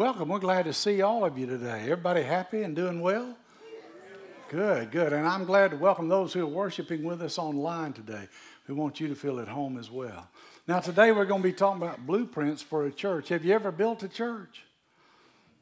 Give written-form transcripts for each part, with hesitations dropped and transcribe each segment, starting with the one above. Welcome. We're glad to see all of you today. Everybody happy and doing well? Good, good. And I'm glad to welcome those who are worshiping with us online today. We want you to feel at home as well. Now, today we're going to be talking about blueprints for a church. Have you ever built a church?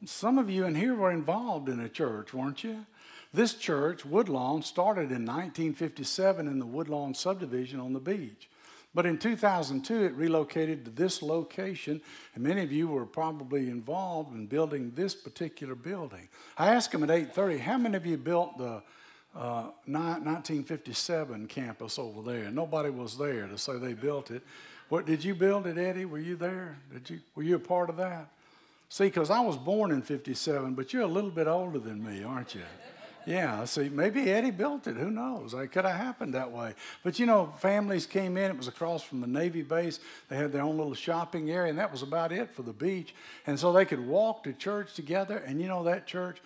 Some of you in here were involved in a church, weren't you? This church, Woodlawn, started in 1957 in the Woodlawn subdivision on the beach. But in 2002, it relocated to this location, and many of you were probably involved in building this particular building. I asked them at 8:30, how many of you built the 1957 campus over there? Nobody was there to say they built it. What, did you build it, Eddie? Were you there? Were you a part of that? See, because I was born in 57, but you're a little bit older than me, aren't you? Yeah, see, maybe Eddie built it. Who knows? It could have happened that way. But, you know, families came in. It was across from the Navy base. They had their own little shopping area, and that was about it for the beach. And so they could walk to church together, and, you know, that church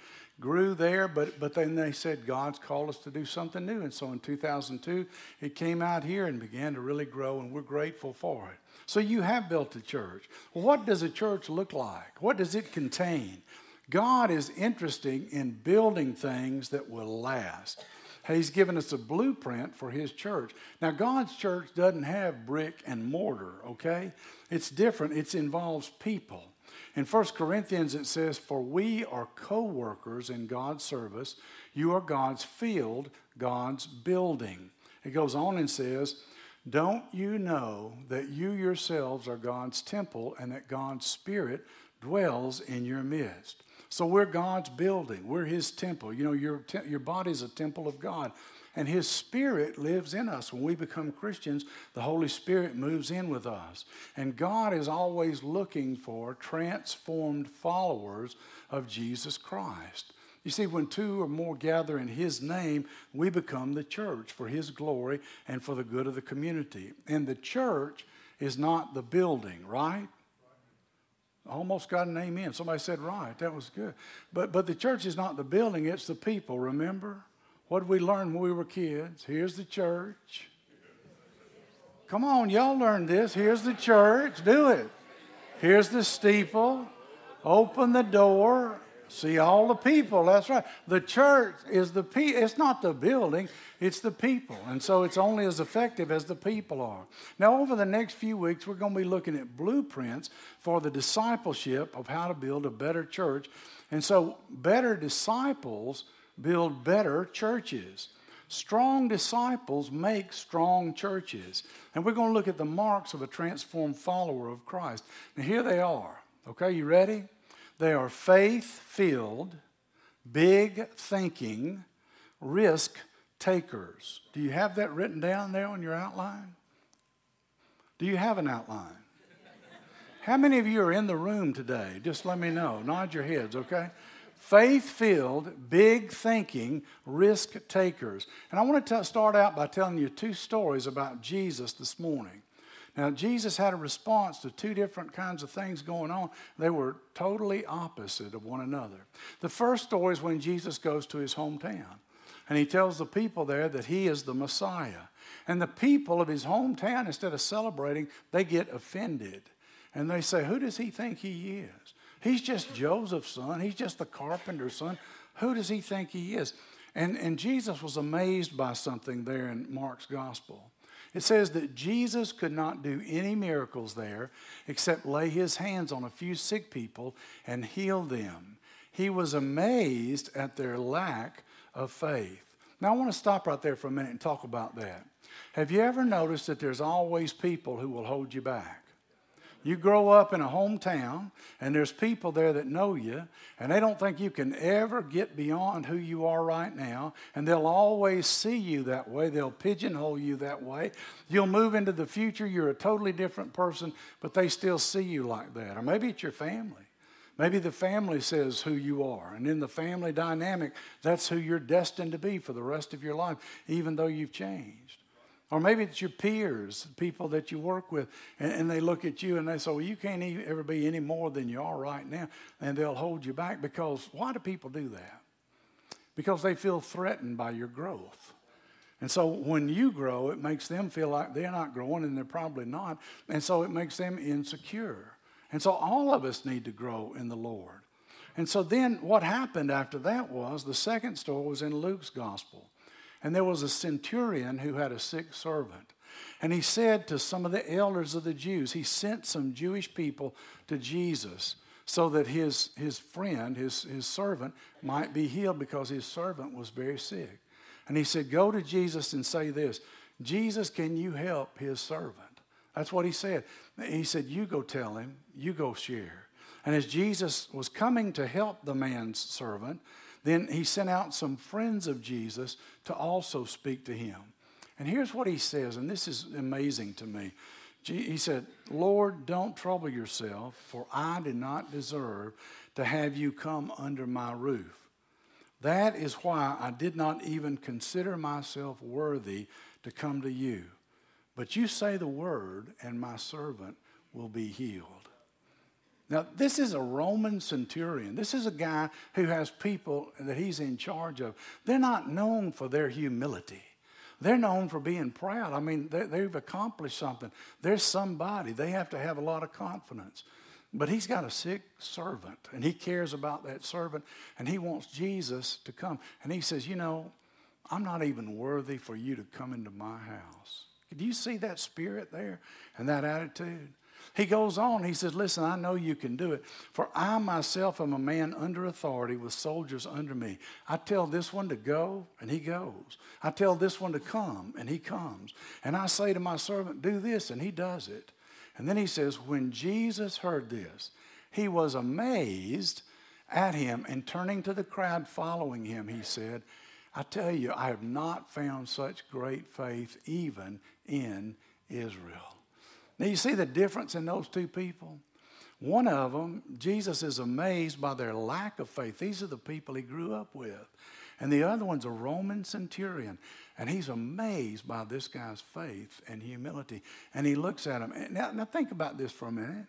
grew there. But then they said, God's called us to do something new. And so in 2002, it came out here and began to really grow, and we're grateful for it. So you have built a church. Well, what does a church look like? What does it contain? God is interested in building things that will last. He's given us a blueprint for his church. Now, God's church doesn't have brick and mortar, okay? It's different. It involves people. In 1 Corinthians, it says, "For we are co-workers in God's service. You are God's field, God's building." It goes on and says, "Don't you know that you yourselves are God's temple and that God's Spirit dwells in your midst?" So we're God's building. We're his temple. You know, your body is a temple of God. And his Spirit lives in us. When we become Christians, the Holy Spirit moves in with us. And God is always looking for transformed followers of Jesus Christ. You see, when two or more gather in his name, we become the church for his glory and for the good of the community. And the church is not the building, right? Almost got an amen. Somebody said, right, that was good. But the church is not the building, it's the people, remember? What did we learn when we were kids? Here's the church. Come on, y'all learned this. Here's the church. Do it. Here's the steeple. Open the door. See all the people. That's right. The church is the people. It's not the building. It's the people. And so it's only as effective as the people are. Now, over the next few weeks, we're going to be looking at blueprints for the discipleship of how to build a better church. And so better disciples build better churches. Strong disciples make strong churches. And we're going to look at the marks of a transformed follower of Christ. Now, here they are. Okay, you ready? They are faith-filled, big-thinking, risk-takers. Do you have that written down there on your outline? Do you have an outline? How many of you are in the room today? Just let me know. Nod your heads, okay? Faith-filled, big-thinking, risk-takers. And I want to start out by telling you two stories about Jesus this morning. Now, Jesus had a response to two different kinds of things going on. They were totally opposite of one another. The first story is when Jesus goes to his hometown, and he tells the people there that he is the Messiah. And the people of his hometown, instead of celebrating, they get offended. And they say, who does he think he is? He's just Joseph's son. He's just the carpenter's son. Who does he think he is? And Jesus was amazed by something there in Mark's gospel. It says that Jesus could not do any miracles there except lay his hands on a few sick people and heal them. He was amazed at their lack of faith. Now, I want to stop right there for a minute and talk about that. Have you ever noticed that there's always people who will hold you back? You grow up in a hometown, and there's people there that know you, and they don't think you can ever get beyond who you are right now, and they'll always see you that way. They'll pigeonhole you that way. You'll move into the future. You're a totally different person, but they still see you like that. Or maybe it's your family. Maybe the family says who you are, and in the family dynamic, that's who you're destined to be for the rest of your life, even though you've changed. Or maybe it's your peers, people that you work with, and they look at you and they say, well, you can't ever be any more than you are right now. And they'll hold you back because why do people do that? Because they feel threatened by your growth. And so when you grow, it makes them feel like they're not growing, and they're probably not. And so it makes them insecure. And so all of us need to grow in the Lord. And so then what happened after that was the second story was in Luke's gospel. And there was a centurion who had a sick servant. And he said to some of the elders of the Jews, he sent some Jewish people to Jesus so that his friend, his servant, might be healed because his servant was very sick. And he said, go to Jesus and say this, Jesus, can you help his servant? That's what he said. He said, you go tell him, you go share. And as Jesus was coming to help the man's servant, then he sent out some friends of Jesus to also speak to him. And here's what he says, and this is amazing to me. He said, Lord, don't trouble yourself, for I did not deserve to have you come under my roof. That is why I did not even consider myself worthy to come to you. But you say the word, and my servant will be healed. Now, this is a Roman centurion. This is a guy who has people that he's in charge of. They're not known for their humility. They're known for being proud. I mean, they've accomplished something. They're somebody. They have to have a lot of confidence. But he's got a sick servant, and he cares about that servant, and he wants Jesus to come. And he says, you know, I'm not even worthy for you to come into my house. Do you see that spirit there and that attitude? He goes on. He says, listen, I know you can do it. For I myself am a man under authority with soldiers under me. I tell this one to go, and he goes. I tell this one to come, and he comes. And I say to my servant, do this, and he does it. And then he says, when Jesus heard this, he was amazed at him. And turning to the crowd following him, he said, I tell you, I have not found such great faith even in Israel. Now, you see the difference in those two people? One of them, Jesus is amazed by their lack of faith. These are the people he grew up with. And the other one's a Roman centurion. And he's amazed by this guy's faith and humility. And he looks at him. Now think about this for a minute.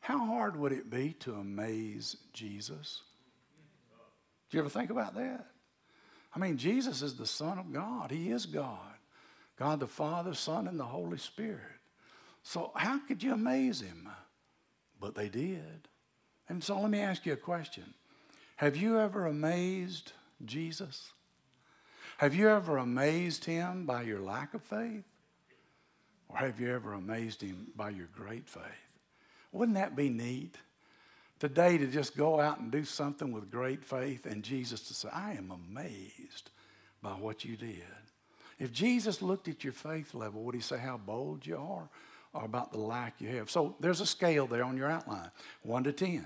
How hard would it be to amaze Jesus? Did you ever think about that? I mean, Jesus is the Son of God. He is God. God the Father, Son, and the Holy Spirit. So how could you amaze him? But they did. And so let me ask you a question. Have you ever amazed Jesus? Have you ever amazed him by your lack of faith? Or have you ever amazed him by your great faith? Wouldn't that be neat? Today to just go out and do something with great faith and Jesus to say, I am amazed by what you did. If Jesus looked at your faith level, would he say how bold you are or about the lack you have? So there's a scale there on your outline, 1 to 10.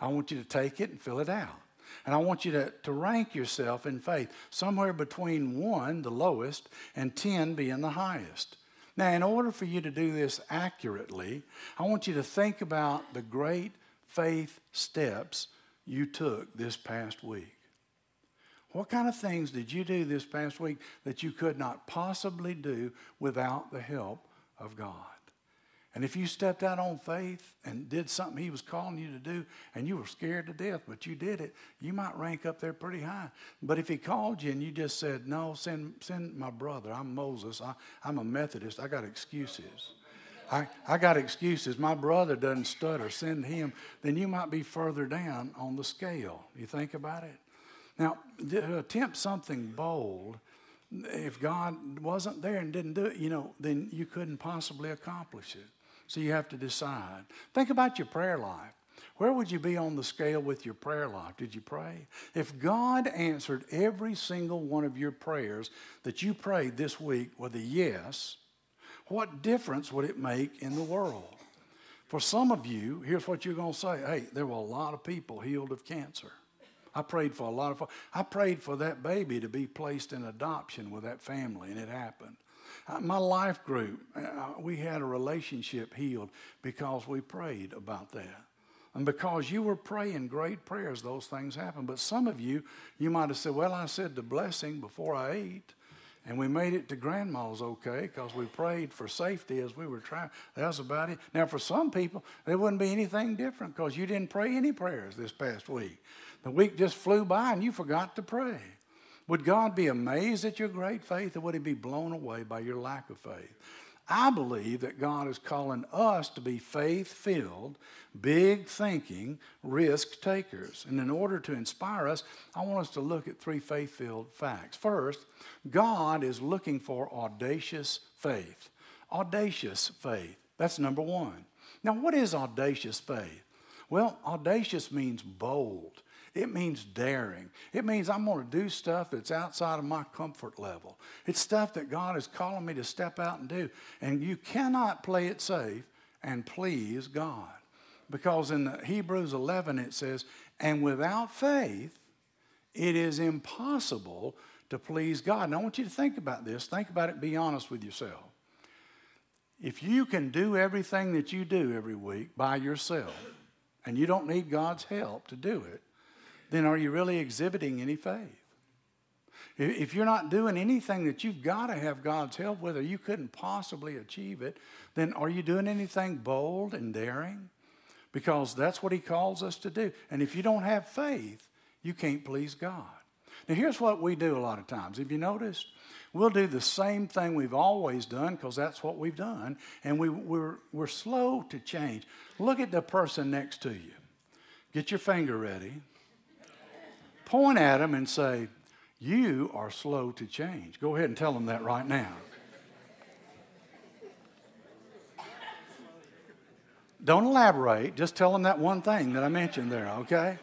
I want you to take it and fill it out. And I want you to rank yourself in faith somewhere between 1, the lowest, and 10 being the highest. Now, in order for you to do this accurately, I want you to think about the great faith steps you took this past week. What kind of things did you do this past week that you could not possibly do without the help of God? And if you stepped out on faith and did something he was calling you to do and you were scared to death, but you did it, you might rank up there pretty high. But if he called you and you just said, no, send my brother, I'm Moses, I'm a Methodist, I got excuses. I got excuses. My brother doesn't stutter. Send him. Then you might be further down on the scale. You think about it? Now, to attempt something bold, if God wasn't there and didn't do it, you know, then you couldn't possibly accomplish it. So you have to decide. Think about your prayer life. Where would you be on the scale with your prayer life? Did you pray? If God answered every single one of your prayers that you prayed this week with a yes, what difference would it make in the world? For some of you, here's what you're going to say. Hey, there were a lot of people healed of cancer. I prayed for that baby to be placed in adoption with that family, and it happened. My life group, we had a relationship healed because we prayed about that. And because you were praying great prayers, those things happened. But some of you, you might have said, well, I said the blessing before I ate. And we made it to grandma's okay because we prayed for safety as we were trying. That was about it. Now, for some people, there wouldn't be anything different because you didn't pray any prayers this past week. The week just flew by and you forgot to pray. Would God be amazed at your great faith, or would he be blown away by your lack of faith? I believe that God is calling us to be faith-filled, big-thinking, risk-takers. And in order to inspire us, I want us to look at three faith-filled facts. First, God is looking for audacious faith. Audacious faith. That's number one. Now, what is audacious faith? Well, audacious means bold. It means daring. It means I'm going to do stuff that's outside of my comfort level. It's stuff that God is calling me to step out and do. And you cannot play it safe and please God. Because in Hebrews 11 it says, and without faith it is impossible to please God. And I want you to think about this. Think about it. Be honest with yourself. If you can do everything that you do every week by yourself and you don't need God's help to do it, then are you really exhibiting any faith? If you're not doing anything that you've got to have God's help with or you couldn't possibly achieve it, then are you doing anything bold and daring? Because that's what he calls us to do. And if you don't have faith, you can't please God. Now, here's what we do a lot of times. Have you noticed? We'll do the same thing we've always done because that's what we've done, and we're slow to change. Look at the person next to you. Get your finger ready. Point at them and say, you are slow to change. Go ahead and tell them that right now. Don't elaborate. Just tell them that one thing that I mentioned there, okay?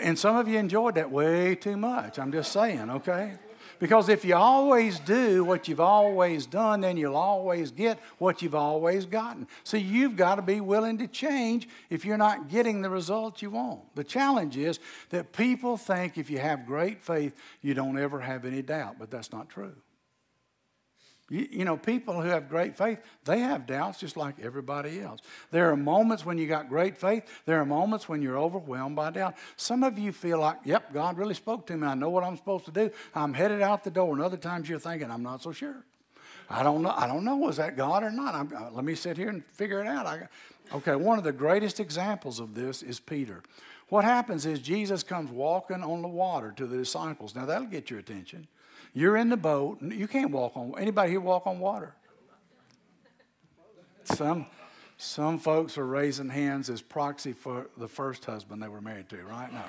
And some of you enjoyed that way too much. I'm just saying, okay? Because if you always do what you've always done, then you'll always get what you've always gotten. So you've got to be willing to change if you're not getting the results you want. The challenge is that people think if you have great faith, you don't ever have any doubt, but that's not true. You know, people who have great faith, they have doubts just like everybody else. There are moments when you got great faith. There are moments when you're overwhelmed by doubt. Some of you feel like, yep, God really spoke to me. I know what I'm supposed to do. I'm headed out the door. And other times you're thinking, I'm not so sure. I don't know. Was that God or not? Let me sit here and figure it out. Okay, one of the greatest examples of this is Peter. What happens is Jesus comes walking on the water to the disciples. Now, that'll get your attention. You're in the boat. You can't walk on. Anybody here walk on water? Some folks are raising hands as proxy for the first husband they were married to, right? No.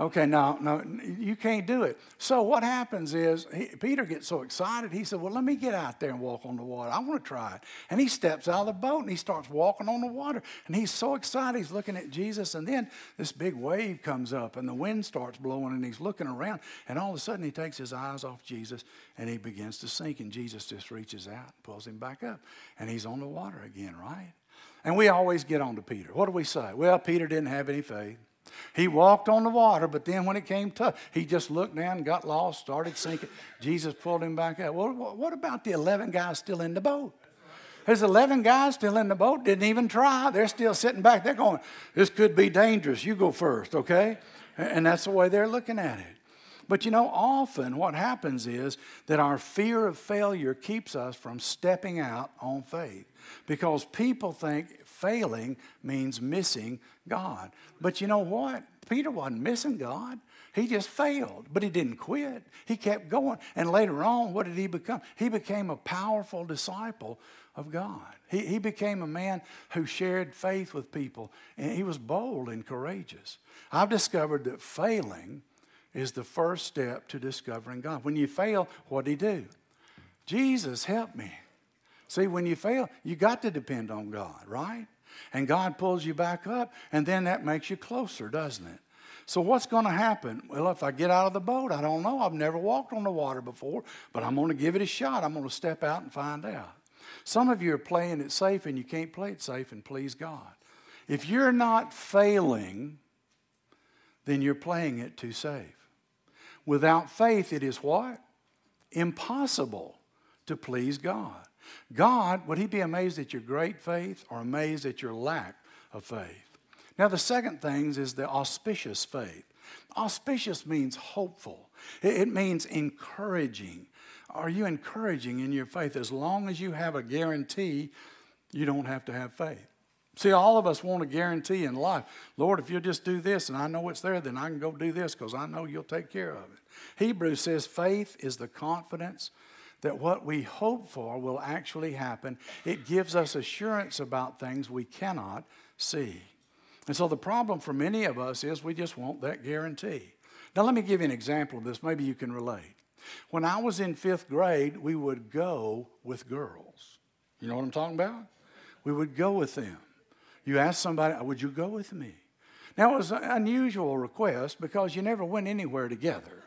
Okay, no, you can't do it. So what happens is Peter gets so excited. He said, well, let me get out there and walk on the water. I want to try it. And he steps out of the boat and he starts walking on the water. And he's so excited. He's looking at Jesus. And then this big wave comes up and the wind starts blowing and he's looking around. And all of a sudden he takes his eyes off Jesus and he begins to sink. And Jesus just reaches out and pulls him back up. And he's on the water again, right? And we always get on to Peter. What do we say? Well, Peter didn't have any faith. He walked on the water, but then when it came tough, he just looked down, got lost, started sinking. Jesus pulled him back out. Well, what about the 11 guys still in the boat? There's 11 guys still in the boat, didn't even try. They're still sitting back. They're going, this could be dangerous. You go first, okay? And that's the way they're looking at it. But, you know, often what happens is that our fear of failure keeps us from stepping out on faith because people think failing means missing God. But you know what? Peter wasn't missing God. He just failed, but he didn't quit. He kept going. And later on, what did he become? He became a powerful disciple of God. He became a man who shared faith with people, and he was bold and courageous. I've discovered that failing is the first step to discovering God. When you fail, what do you do? Jesus, help me. See, when you fail, you got to depend on God, right? And God pulls you back up, and then that makes you closer, doesn't it? So what's going to happen? Well, if I get out of the boat, I don't know. I've never walked on the water before, but I'm going to give it a shot. I'm going to step out and find out. Some of you are playing it safe, and you can't play it safe and please God. If you're not failing, then you're playing it too safe. Without faith, it is what? Impossible to please God. God, would he be amazed at your great faith or amazed at your lack of faith? Now, the second thing is the auspicious faith. Auspicious means hopeful. It means encouraging. Are you encouraging in your faith? As long as you have a guarantee, you don't have to have faith. See, all of us want a guarantee in life. Lord, if you'll just do this and I know it's there, then I can go do this because I know you'll take care of it. Hebrews says faith is the confidence that what we hope for will actually happen. It gives us assurance about things we cannot see. And so the problem for many of us is we just want that guarantee. Now, let me give you an example of this. Maybe you can relate. When I was in fifth grade, we would go with girls. You know what I'm talking about? We would go with them. You ask somebody, would you go with me? Now, it was an unusual request because you never went anywhere together.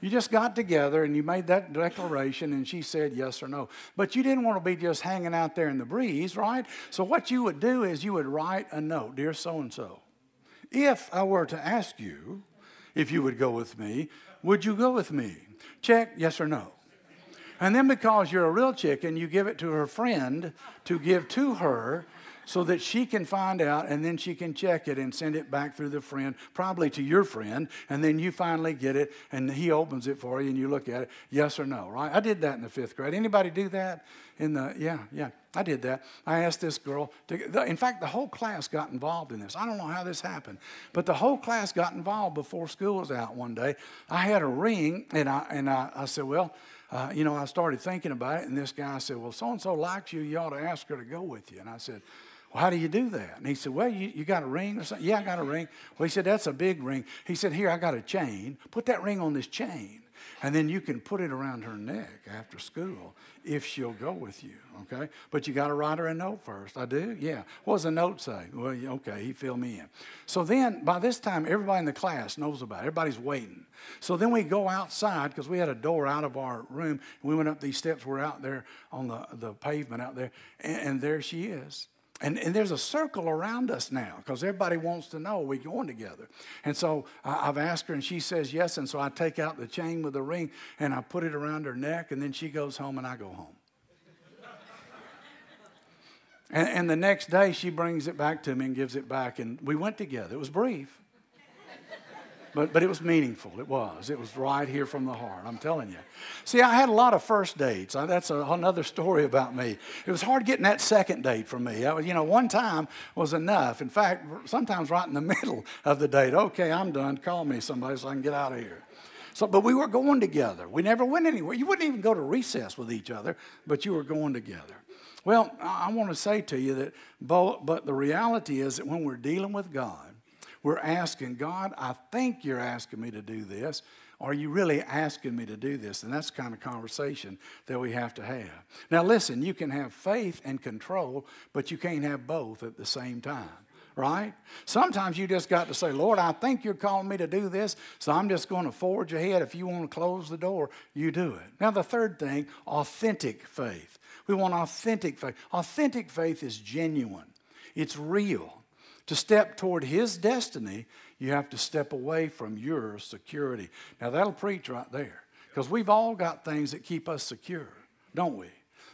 You just got together and you made that declaration and she said yes or no. But you didn't want to be just hanging out there in the breeze, right? So what you would do is you would write a note, dear so-and-so, if I were to ask you if you would go with me, would you go with me? Check, yes or no. And then because you're a real chicken, you give it to her friend to give to her so that she can find out and then she can check it and send it back through the friend, probably to your friend, and then you finally get it and he opens it for you and you look at it, yes or no, right? I did that in the fifth grade. Anybody do that? I did that. I asked this girl in fact, the whole class got involved in this. I don't know how this happened, but the whole class got involved before school was out one day. I had a ring, and I said, I started thinking about it, and this guy said, well, so-and-so likes you. You ought to ask her to go with you. And I said, well, how do you do that? And he said, well, you got a ring or something? Yeah, I got a ring. Well, he said, that's a big ring. He said, here, I got a chain. Put that ring on this chain. And then you can put it around her neck after school if she'll go with you, okay? But you got to write her a note first. I do? Yeah. What does the note say? Well, okay, he filled me in. So then, by this time, everybody in the class knows about it. Everybody's waiting. So then we go outside because we had a door out of our room. We went up these steps. We're out there on the pavement out there, and there she is. And there's a circle around us now because everybody wants to know we're going together. And so I've asked her and she says yes. And so I take out the chain with the ring and I put it around her neck and then she goes home and I go home. and the next day she brings it back to me and gives it back and we went together. It was brief. But it was meaningful. It was right here from the heart. I'm telling you. See, I had a lot of first dates. That's another story about me. It was hard getting that second date from me. One time was enough. In fact, sometimes right in the middle of the date. Okay, I'm done. Call me somebody so I can get out of here. But we were going together. We never went anywhere. You wouldn't even go to recess with each other, but you were going together. Well, I want to say to you that, but the reality is that when we're dealing with God, we're asking, God, I think you're asking me to do this. Are you really asking me to do this? And that's the kind of conversation that we have to have. Now, listen, you can have faith and control, but you can't have both at the same time, right? Sometimes you just got to say, Lord, I think you're calling me to do this, so I'm just going to forge ahead. If you want to close the door, you do it. Now, the third thing, authentic faith. We want authentic faith. Authentic faith is genuine. It's real. To step toward his destiny, you have to step away from your security. Now, that'll preach right there because we've all got things that keep us secure, don't we?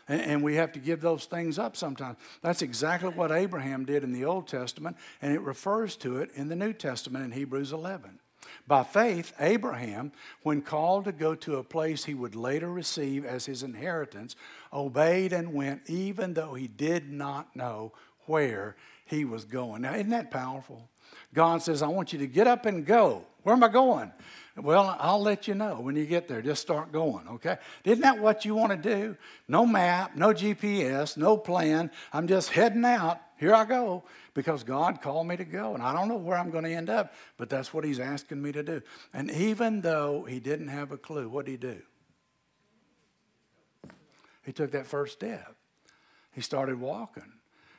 And we have to give those things up sometimes. That's exactly what Abraham did in the Old Testament, and it refers to it in the New Testament in Hebrews 11. By faith, Abraham, when called to go to a place he would later receive as his inheritance, obeyed and went even though he did not know where he was going. Now, isn't that powerful? God says, I want you to get up and go. Where am I going? Well, I'll let you know when you get there. Just start going, okay? Isn't that what you want to do? No map, no GPS, no plan. I'm just heading out. Here I go because God called me to go, and I don't know where I'm going to end up, but that's what he's asking me to do. And even though he didn't have a clue, what did he do? He took that first step. He started walking.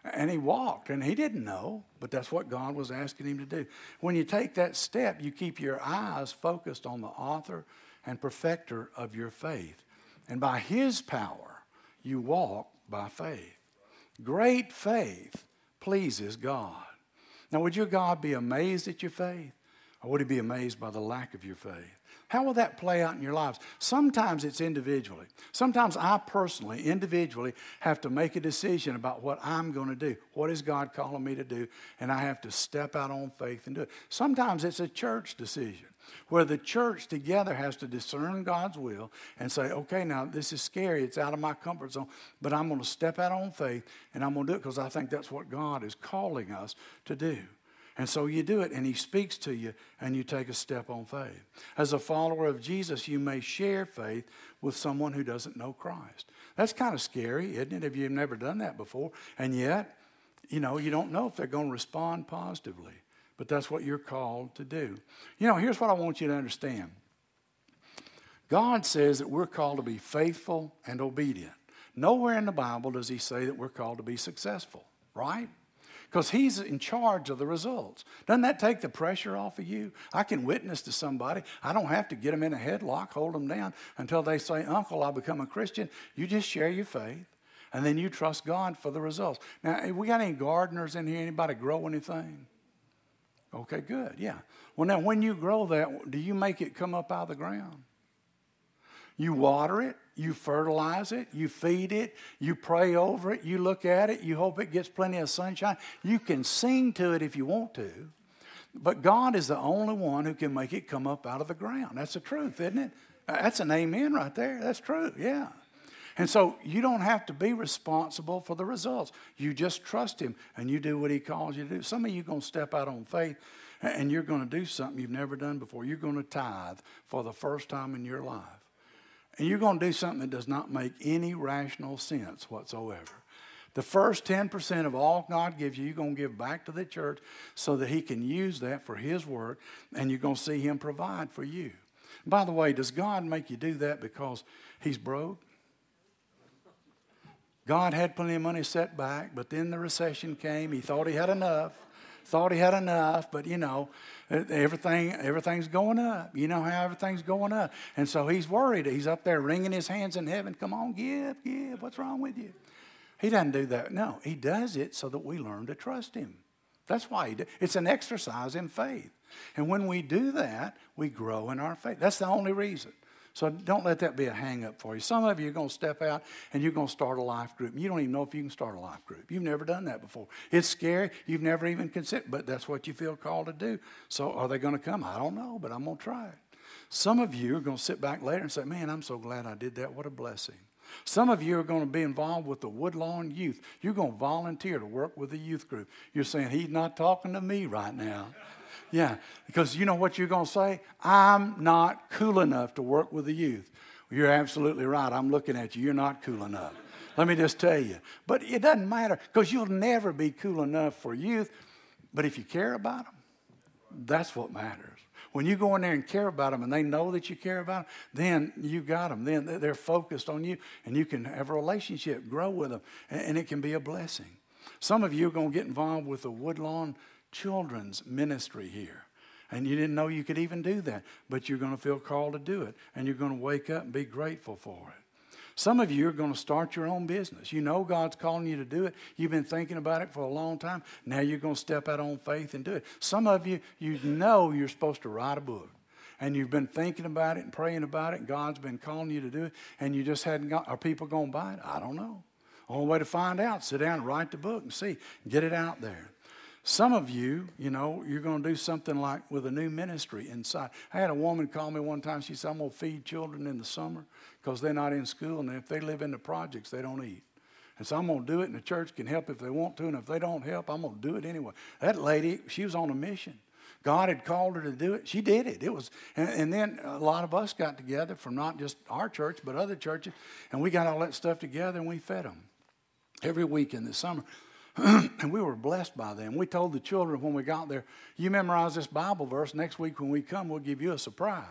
And he walked, and he didn't know, but that's what God was asking him to do. When you take that step, you keep your eyes focused on the author and perfecter of your faith. And by his power, you walk by faith. Great faith pleases God. Now, would your God be amazed at your faith, or would he be amazed by the lack of your faith? How will that play out in your lives? Sometimes it's individually. Sometimes I personally, individually, have to make a decision about what I'm going to do. What is God calling me to do? And I have to step out on faith and do it. Sometimes it's a church decision where the church together has to discern God's will and say, okay, now this is scary. It's out of my comfort zone, but I'm going to step out on faith and I'm going to do it because I think that's what God is calling us to do. And so you do it, and he speaks to you, and you take a step on faith. As a follower of Jesus, you may share faith with someone who doesn't know Christ. That's kind of scary, isn't it, if you've never done that before? And yet, you don't know if they're going to respond positively. But that's what you're called to do. Here's what I want you to understand. God says that we're called to be faithful and obedient. Nowhere in the Bible does he say that we're called to be successful, right? Because he's in charge of the results. Doesn't that take the pressure off of you? I can witness to somebody. I don't have to get them in a headlock, hold them down until they say, Uncle, I become a Christian. You just share your faith, and then you trust God for the results. Now, have we got any gardeners in here? Anybody grow anything? Okay, good, yeah. Well, now, when you grow that, do you make it come up out of the ground? You water it. You fertilize it, you feed it, you pray over it, you look at it, you hope it gets plenty of sunshine. You can sing to it if you want to, but God is the only one who can make it come up out of the ground. That's the truth, isn't it? That's an amen right there. That's true, yeah. And so you don't have to be responsible for the results. You just trust him, and you do what he calls you to do. Some of you are going to step out on faith, and you're going to do something you've never done before. You're going to tithe for the first time in your life. And you're going to do something that does not make any rational sense whatsoever. The first 10% of all God gives you, you're going to give back to the church so that he can use that for his work, and you're going to see him provide for you. By the way, does God make you do that because he's broke? God had plenty of money set back, but then the recession came. He thought he had enough. But everything's going up. You know how everything's going up. And so he's worried. He's up there wringing his hands in heaven. Come on, give. What's wrong with you? He doesn't do that. No, he does it so that we learn to trust him. That's why he does. It's an exercise in faith. And when we do that, we grow in our faith. That's the only reason. So don't let that be a hang-up for you. Some of you are going to step out and you're going to start a life group. You don't even know if you can start a life group. You've never done that before. It's scary. You've never even considered, but that's what you feel called to do. So are they going to come? I don't know, but I'm going to try it. Some of you are going to sit back later and say, man, I'm so glad I did that. What a blessing. Some of you are going to be involved with the Woodlawn Youth. You're going to volunteer to work with the youth group. You're saying, he's not talking to me right now. Yeah, because you know what you're going to say? I'm not cool enough to work with the youth. You're absolutely right. I'm looking at you. You're not cool enough. Let me just tell you. But it doesn't matter because you'll never be cool enough for youth. But if you care about them, that's what matters. When you go in there and care about them and they know that you care about them, then you got them. Then they're focused on you and you can have a relationship, grow with them, and it can be a blessing. Some of you are going to get involved with the Woodlawn Children's ministry here, and you didn't know you could even do that, but you're going to feel called to do it, and you're going to wake up and be grateful for it. Some of you are going to start your own business. You know God's calling you to do it. You've been thinking about it for a long time. Now you're going to step out on faith and do it. Some of you, you know you're supposed to write a book, and you've been thinking about it and praying about it, and God's been calling you to do it, and you just hadn't got. Are people going to buy it? I don't know. Only way to find out, sit down and write the book and see. Get it out there. Some of you, you're going to do something like with a new ministry inside. I had a woman call me one time. She said, I'm going to feed children in the summer because they're not in school. And if they live in the projects, they don't eat. And so I'm going to do it, and the church can help if they want to. And if they don't help, I'm going to do it anyway. That lady, she was on a mission. God had called her to do it. She did it. It was, and then a lot of us got together from not just our church but other churches. And we got all that stuff together, and we fed them every week in the summer. And we were blessed by them. We told the children when we got there, you memorize this Bible verse. Next week when we come, we'll give you a surprise.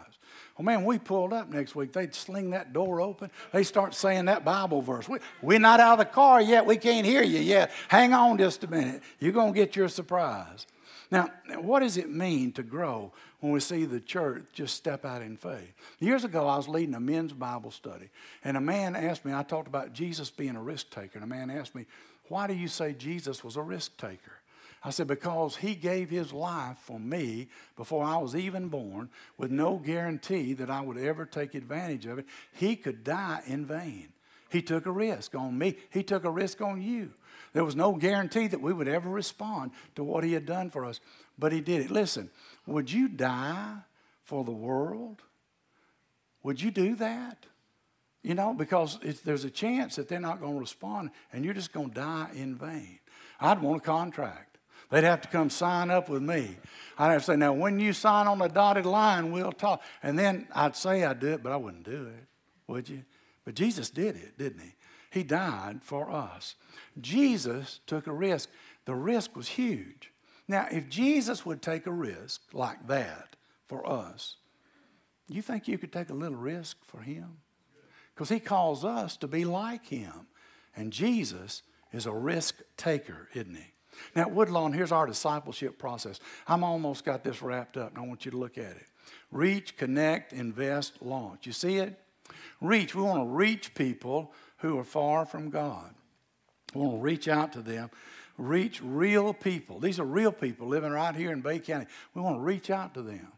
Well, man, we pulled up next week. They'd sling that door open. They start saying that Bible verse. We're not out of the car yet. We can't hear you yet. Hang on just a minute. You're going to get your surprise. Now, what does it mean to grow when we see the church just step out in faith? Years ago, I was leading a men's Bible study. And a man asked me, I talked about Jesus being a risk taker. And a man asked me, why do you say Jesus was a risk taker? I said, because he gave his life for me before I was even born with no guarantee that I would ever take advantage of it. He could die in vain. He took a risk on me. He took a risk on you. There was no guarantee that we would ever respond to what he had done for us, but he did it. Listen, would you die for the world? Would you do that? Because there's a chance that they're not going to respond, and you're just going to die in vain. I'd want a contract. They'd have to come sign up with me. I'd have to say, now, when you sign on the dotted line, we'll talk. And then I'd say I'd do it, but I wouldn't do it, would you? But Jesus did it, didn't he? He died for us. Jesus took a risk. The risk was huge. Now, if Jesus would take a risk like that for us, you think you could take a little risk for him? Because he calls us to be like him. And Jesus is a risk taker, isn't he? Now, at Woodlawn, here's our discipleship process. I'm almost got this wrapped up, and I want you to look at it. Reach, connect, invest, launch. You see it? Reach. We want to reach people who are far from God. We want to reach out to them. Reach real people. These are real people living right here in Bay County. We want to reach out to them.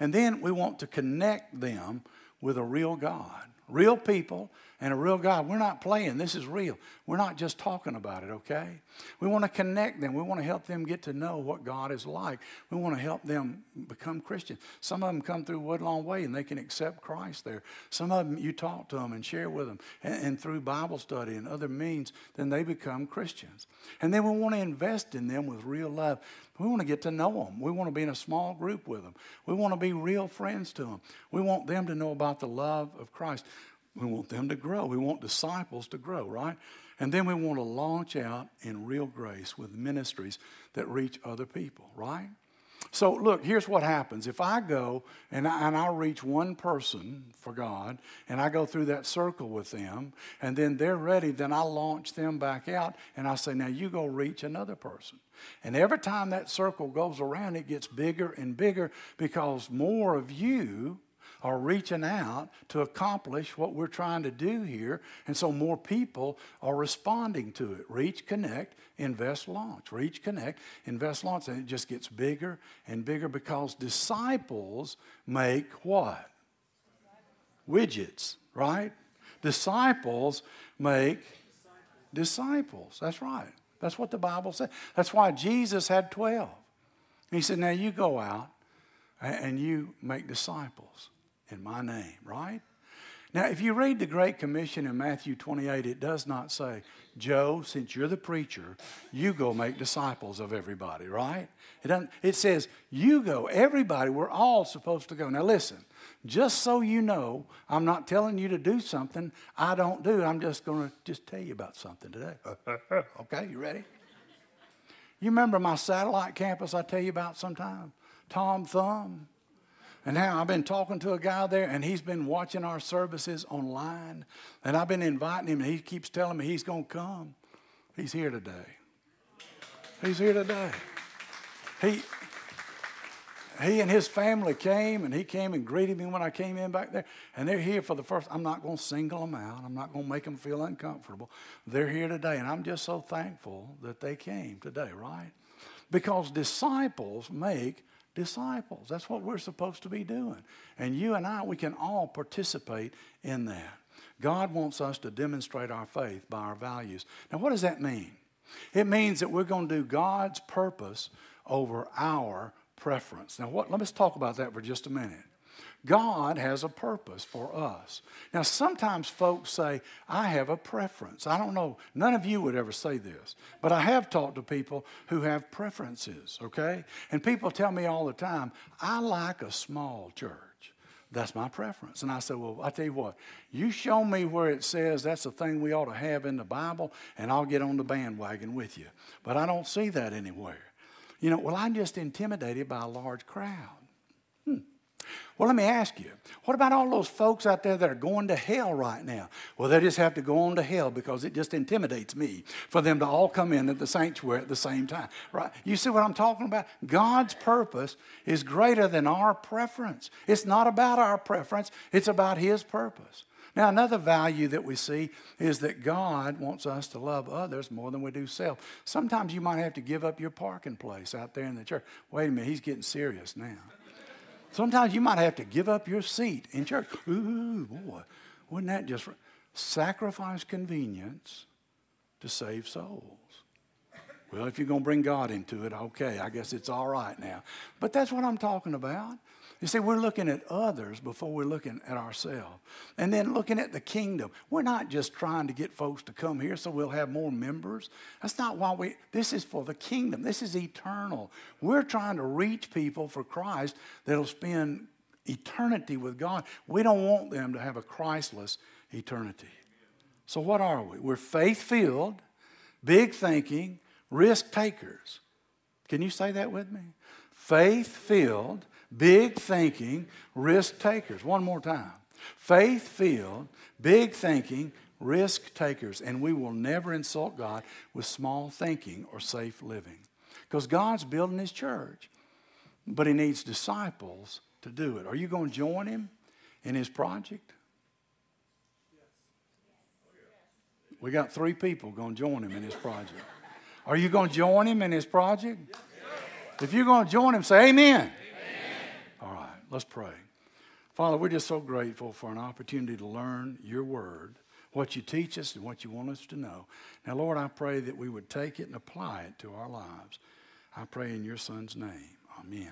And then we want to connect them with a real God. Real people and a real God. We're not playing. This is real. We're not just talking about it, okay? We want to connect them. We want to help them get to know what God is like. We want to help them become Christians. Some of them come through Woodlawn Way and they can accept Christ there. Some of them, you talk to them and share with them. And through Bible study and other means, then they become Christians. And then we want to invest in them with real love. We want to get to know them. We want to be in a small group with them. We want to be real friends to them. We want them to know about the love of Christ. We want them to grow. We want disciples to grow, right? And then we want to launch out in real grace with ministries that reach other people, right? So, look, here's what happens. If I go and I reach one person for God, and I go through that circle with them, and then they're ready, then I launch them back out, and I say, now you go reach another person. And every time that circle goes around, it gets bigger and bigger because more of you are reaching out to accomplish what we're trying to do here. And so more people are responding to it. Reach, connect, invest, launch. Reach, connect, invest, launch. And it just gets bigger and bigger because disciples make what? Widgets, right? Disciples make disciples. That's right. That's what the Bible says. That's why Jesus had 12. He said, now you go out and you make disciples in my name, right? Now, if you read the Great Commission in Matthew 28, it does not say, Joe, since you're the preacher, you go make disciples of everybody, right? It says, you go, everybody, we're all supposed to go. Now, listen, just so you know, I'm not telling you to do something I don't do. I'm just going to tell you about something today. Okay, you ready? You remember my satellite campus I tell you about sometime? Tom Thumb. And now I've been talking to a guy there, and he's been watching our services online. And I've been inviting him, and he keeps telling me he's going to come. He's here today. He's here today. He and his family came, and he came and greeted me when I came in back there. And they're here for the first. I'm not going to single them out. I'm not going to make them feel uncomfortable. They're here today, and I'm just so thankful that they came today, right? Because disciples make disciples. That's what we're supposed to be doing. And you and I, we can all participate in that. God wants us to demonstrate our faith by our values. Now, what does that mean? It means that we're going to do God's purpose over our preference. Now, let's talk about that for just a minute. God has a purpose for us. Now, sometimes folks say, I have a preference. I don't know. None of you would ever say this, but I have talked to people who have preferences, okay? And people tell me all the time, I like a small church. That's my preference. And I say, well, I tell you what, you show me where it says that's the thing we ought to have in the Bible, and I'll get on the bandwagon with you. But I don't see that anywhere. You know, well, I'm just intimidated by a large crowd. Well, let me ask you, what about all those folks out there that are going to hell right now? Well, they just have to go on to hell because it just intimidates me for them to all come in at the sanctuary at the same time, right? You see what I'm talking about? God's purpose is greater than our preference. It's not about our preference. It's about his purpose. Now, another value that we see is that God wants us to love others more than we do self. Sometimes you might have to give up your parking place out there in the church. Wait a minute, he's getting serious now. Sometimes you might have to give up your seat in church. Ooh, boy, wouldn't that just sacrifice convenience to save souls? Well, if you're going to bring God into it, okay, I guess it's all right now. But that's what I'm talking about. You see, we're looking at others before we're looking at ourselves. And then looking at the kingdom. We're not just trying to get folks to come here so we'll have more members. That's not why this is for the kingdom. This is eternal. We're trying to reach people for Christ that'll spend eternity with God. We don't want them to have a Christless eternity. So what are we? We're faith-filled, big-thinking, risk-takers. Can you say that with me? Faith-filled, big-thinking, risk-takers. One more time. Faith-filled, big-thinking, risk-takers. And we will never insult God with small thinking or safe living. Because God's building His church, but He needs disciples to do it. Are you going to join Him in His project? We got 3 people going to join Him in His project. Are you going to join Him in His project? Yes. If you're going to join Him, say amen. All right, let's pray. Father, we're just so grateful for an opportunity to learn your word, what you teach us and what you want us to know. Now, Lord, I pray that we would take it and apply it to our lives. I pray in your Son's name. Amen.